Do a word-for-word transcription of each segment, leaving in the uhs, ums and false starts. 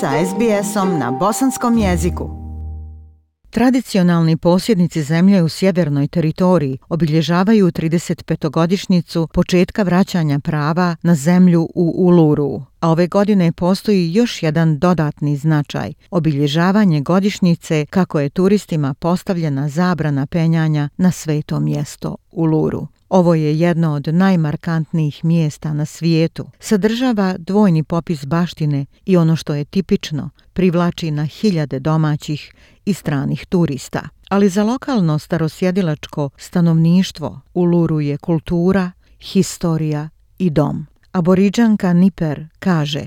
sa es be esom na bosanskom jeziku. Tradicionalni posjednici zemlje u sjevernoj teritoriji obilježavaju tridesetpetogodišnjicu početka vraćanja prava na zemlju u Uluru, a ove godine postoji još jedan dodatni značaj – obilježavanje godišnjice kako je turistima postavljena zabrana penjanja na sveto mjesto Uluru. Ovo je jedno od najmarkantnijih mjesta na svijetu. Sadržava dvojni popis baštine i ono što je tipično, privlači na hiljade domaćih i stranih turista. Ali za lokalno starosjedilačko stanovništvo Uluru je kultura, historija i dom. Aboriđanka Niper kaže: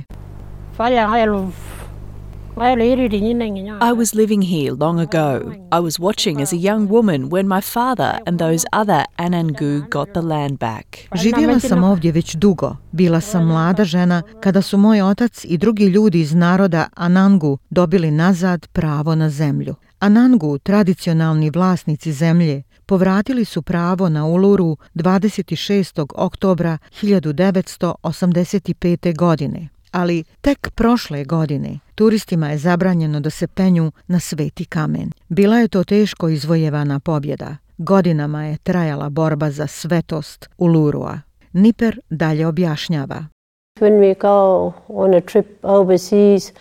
I was living here long ago. I was watching as a young woman when my father and those other Anangu got the land back. Živjela sam ovdje već dugo. Bila sam mlada žena kada su moj otac i drugi ljudi iz naroda Anangu dobili nazad pravo na zemlju. Anangu, tradicionalni vlasnici zemlje, povratili su pravo na Uluru dvadeset šestog oktobra hiljadu devetsto osamdeset pete. godine. Ali tek prošle godine turistima je zabranjeno da se penju na sveti kamen. Bila je to teško izvojevana pobjeda. Godinama je trajala borba za svetost Ulurua. Niper dalje objašnjava: When we go on a trip overseas,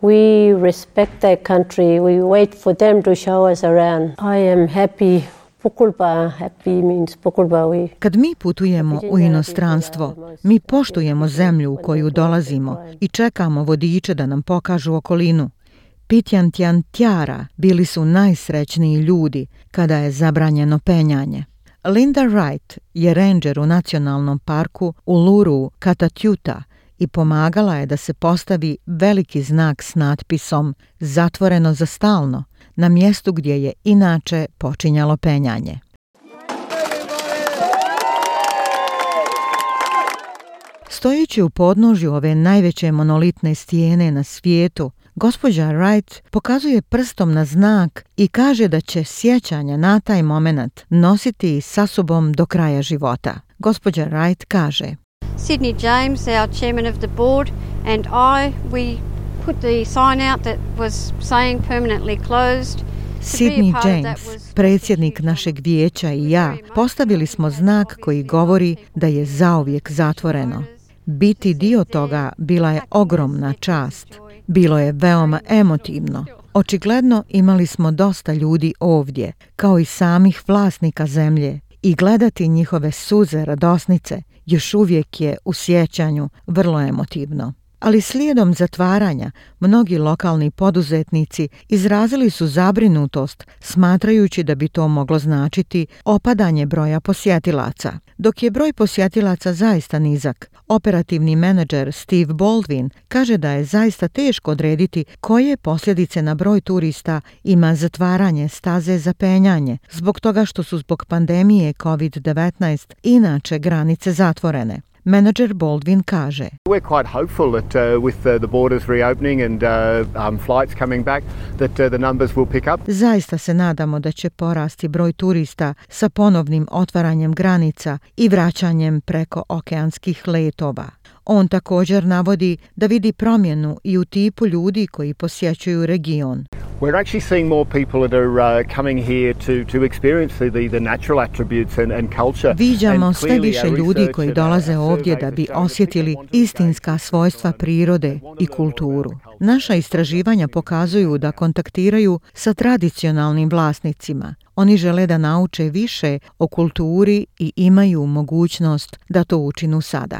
we respect their country. We wait for them to show us around. I am happy. Kad mi putujemo u inostranstvo, mi poštujemo zemlju u koju dolazimo i čekamo vodiče da nam pokažu okolinu. Pitjantjantjara bili su najsrećniji ljudi kada je zabranjeno penjanje. Linda Wright je ranger u nacionalnom parku Uluru Katatjuta i pomagala je da se postavi veliki znak s natpisom "Zatvoreno za stalno" na mjestu gdje je inače počinjalo penjanje. Stojeći u podnožju ove najveće monolitne stijene na svijetu, gospođa Wright pokazuje prstom na znak i kaže da će sjećanja na taj moment nositi sa sobom do kraja života. Gospođa Wright kaže: Sydney James, our chairman of the board, and I, we put the sign out that was saying permanently closed. Sydney James, predsjednik našeg vijeća i ja postavili smo znak koji govori da je zauvijek zatvoreno. Biti dio toga bila je ogromna čast. Bilo je veoma emotivno. Očigledno imali smo dosta ljudi ovdje, kao i samih vlasnika zemlje, i gledati njihove suze radosnice još uvijek je u sjećanju vrlo emotivno. Ali slijedom zatvaranja, mnogi lokalni poduzetnici izrazili su zabrinutost, smatrajući da bi to moglo značiti opadanje broja posjetilaca. Dok je broj posjetilaca zaista nizak, operativni menadžer Steve Baldwin kaže da je zaista teško odrediti koje posljedice na broj turista ima zatvaranje staze za penjanje, zbog toga što su zbog pandemije kovid devetnaest inače granice zatvorene. Menadžer Baldwin kaže: We're quite hopeful that uh, with the, the borders reopening and uh, um, flights coming back that uh, the numbers will pick up. Zaista se nadamo da će porasti broj turista sa ponovnim otvaranjem granica i vraćanjem preko okeanskih letova. On također navodi da vidi promjenu i u tipu ljudi koji posjećuju region. We're actually seeing more people that are uh, coming here to to experience the the natural attributes and and culture. Viđamo sve više ljudi koji dolaze ovdje da bi osjetili istinska svojstva prirode i kulturu. Naša istraživanja pokazuju da kontaktiraju sa tradicionalnim vlasnicima. Oni žele da nauče više o kulturi i imaju mogućnost da to učinu sada.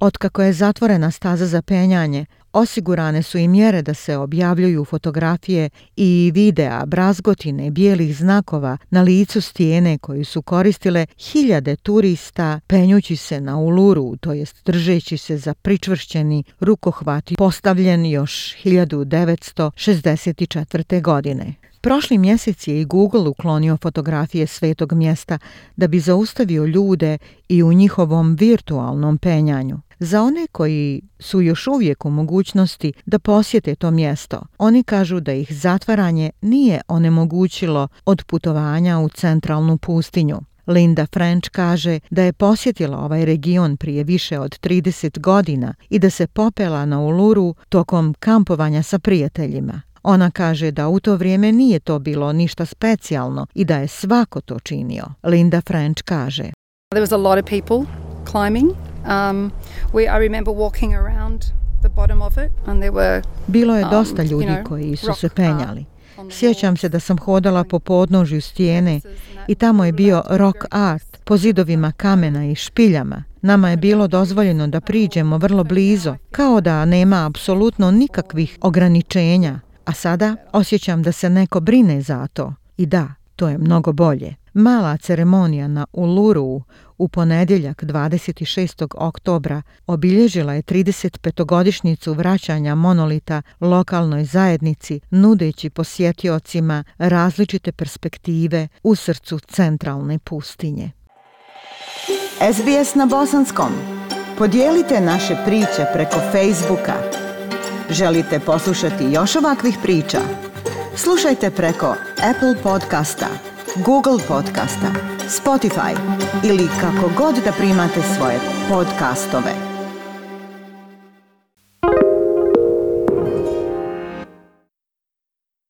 Otkako je zatvorena staza za penjanje, osigurane su i mjere da se objavljuju fotografije i videa brazgotine bijelih znakova na licu stijene koju su koristile hiljade turista penjući se na Uluru, to jest držeći se za pričvršćeni rukohvati postavljen još hiljadu devetsto šezdeset četvrte. godine. Prošli mjesec je i Google uklonio fotografije svetog mjesta da bi zaustavio ljude i u njihovom virtualnom penjanju. Za one koji su još uvijek u mogućnosti da posjete to mjesto, oni kažu da ih zatvaranje nije onemogućilo od putovanja u centralnu pustinju. Linda French kaže da je posjetila ovaj region prije više od trideset godina i da se popela na Uluru tokom kampovanja sa prijateljima. Ona kaže da u to vrijeme nije to bilo ništa specijalno i da je svako to činio. Linda French kaže: There was a lot of people climbing. Um, we, I remember walking around the bottom of it and there were Bilo je dosta ljudi koji su se penjali. Sjećam se da sam hodala po podnožju stijene i tamo je bio rock art po zidovima kamena i špiljama. Nama je bilo dozvoljeno da priđemo vrlo blizu, kao da nema apsolutno nikakvih ograničenja. A sada osjećam da se neko brine za to. I da, to je mnogo bolje. Mala ceremonija na Uluru u ponedjeljak dvadeset šestog oktobra obilježila je trideset petogodišnjicu vraćanja monolita lokalnoj zajednici, nudeći posjetiocima različite perspektive u srcu centralne pustinje. S B S na bosanskom. Podijelite naše priče preko Facebooka. Želite poslušati još ovakvih priča? Slušajte preko Apple podcasta, Google podcasta, Spotify ili kako god da primate svoje podcastove.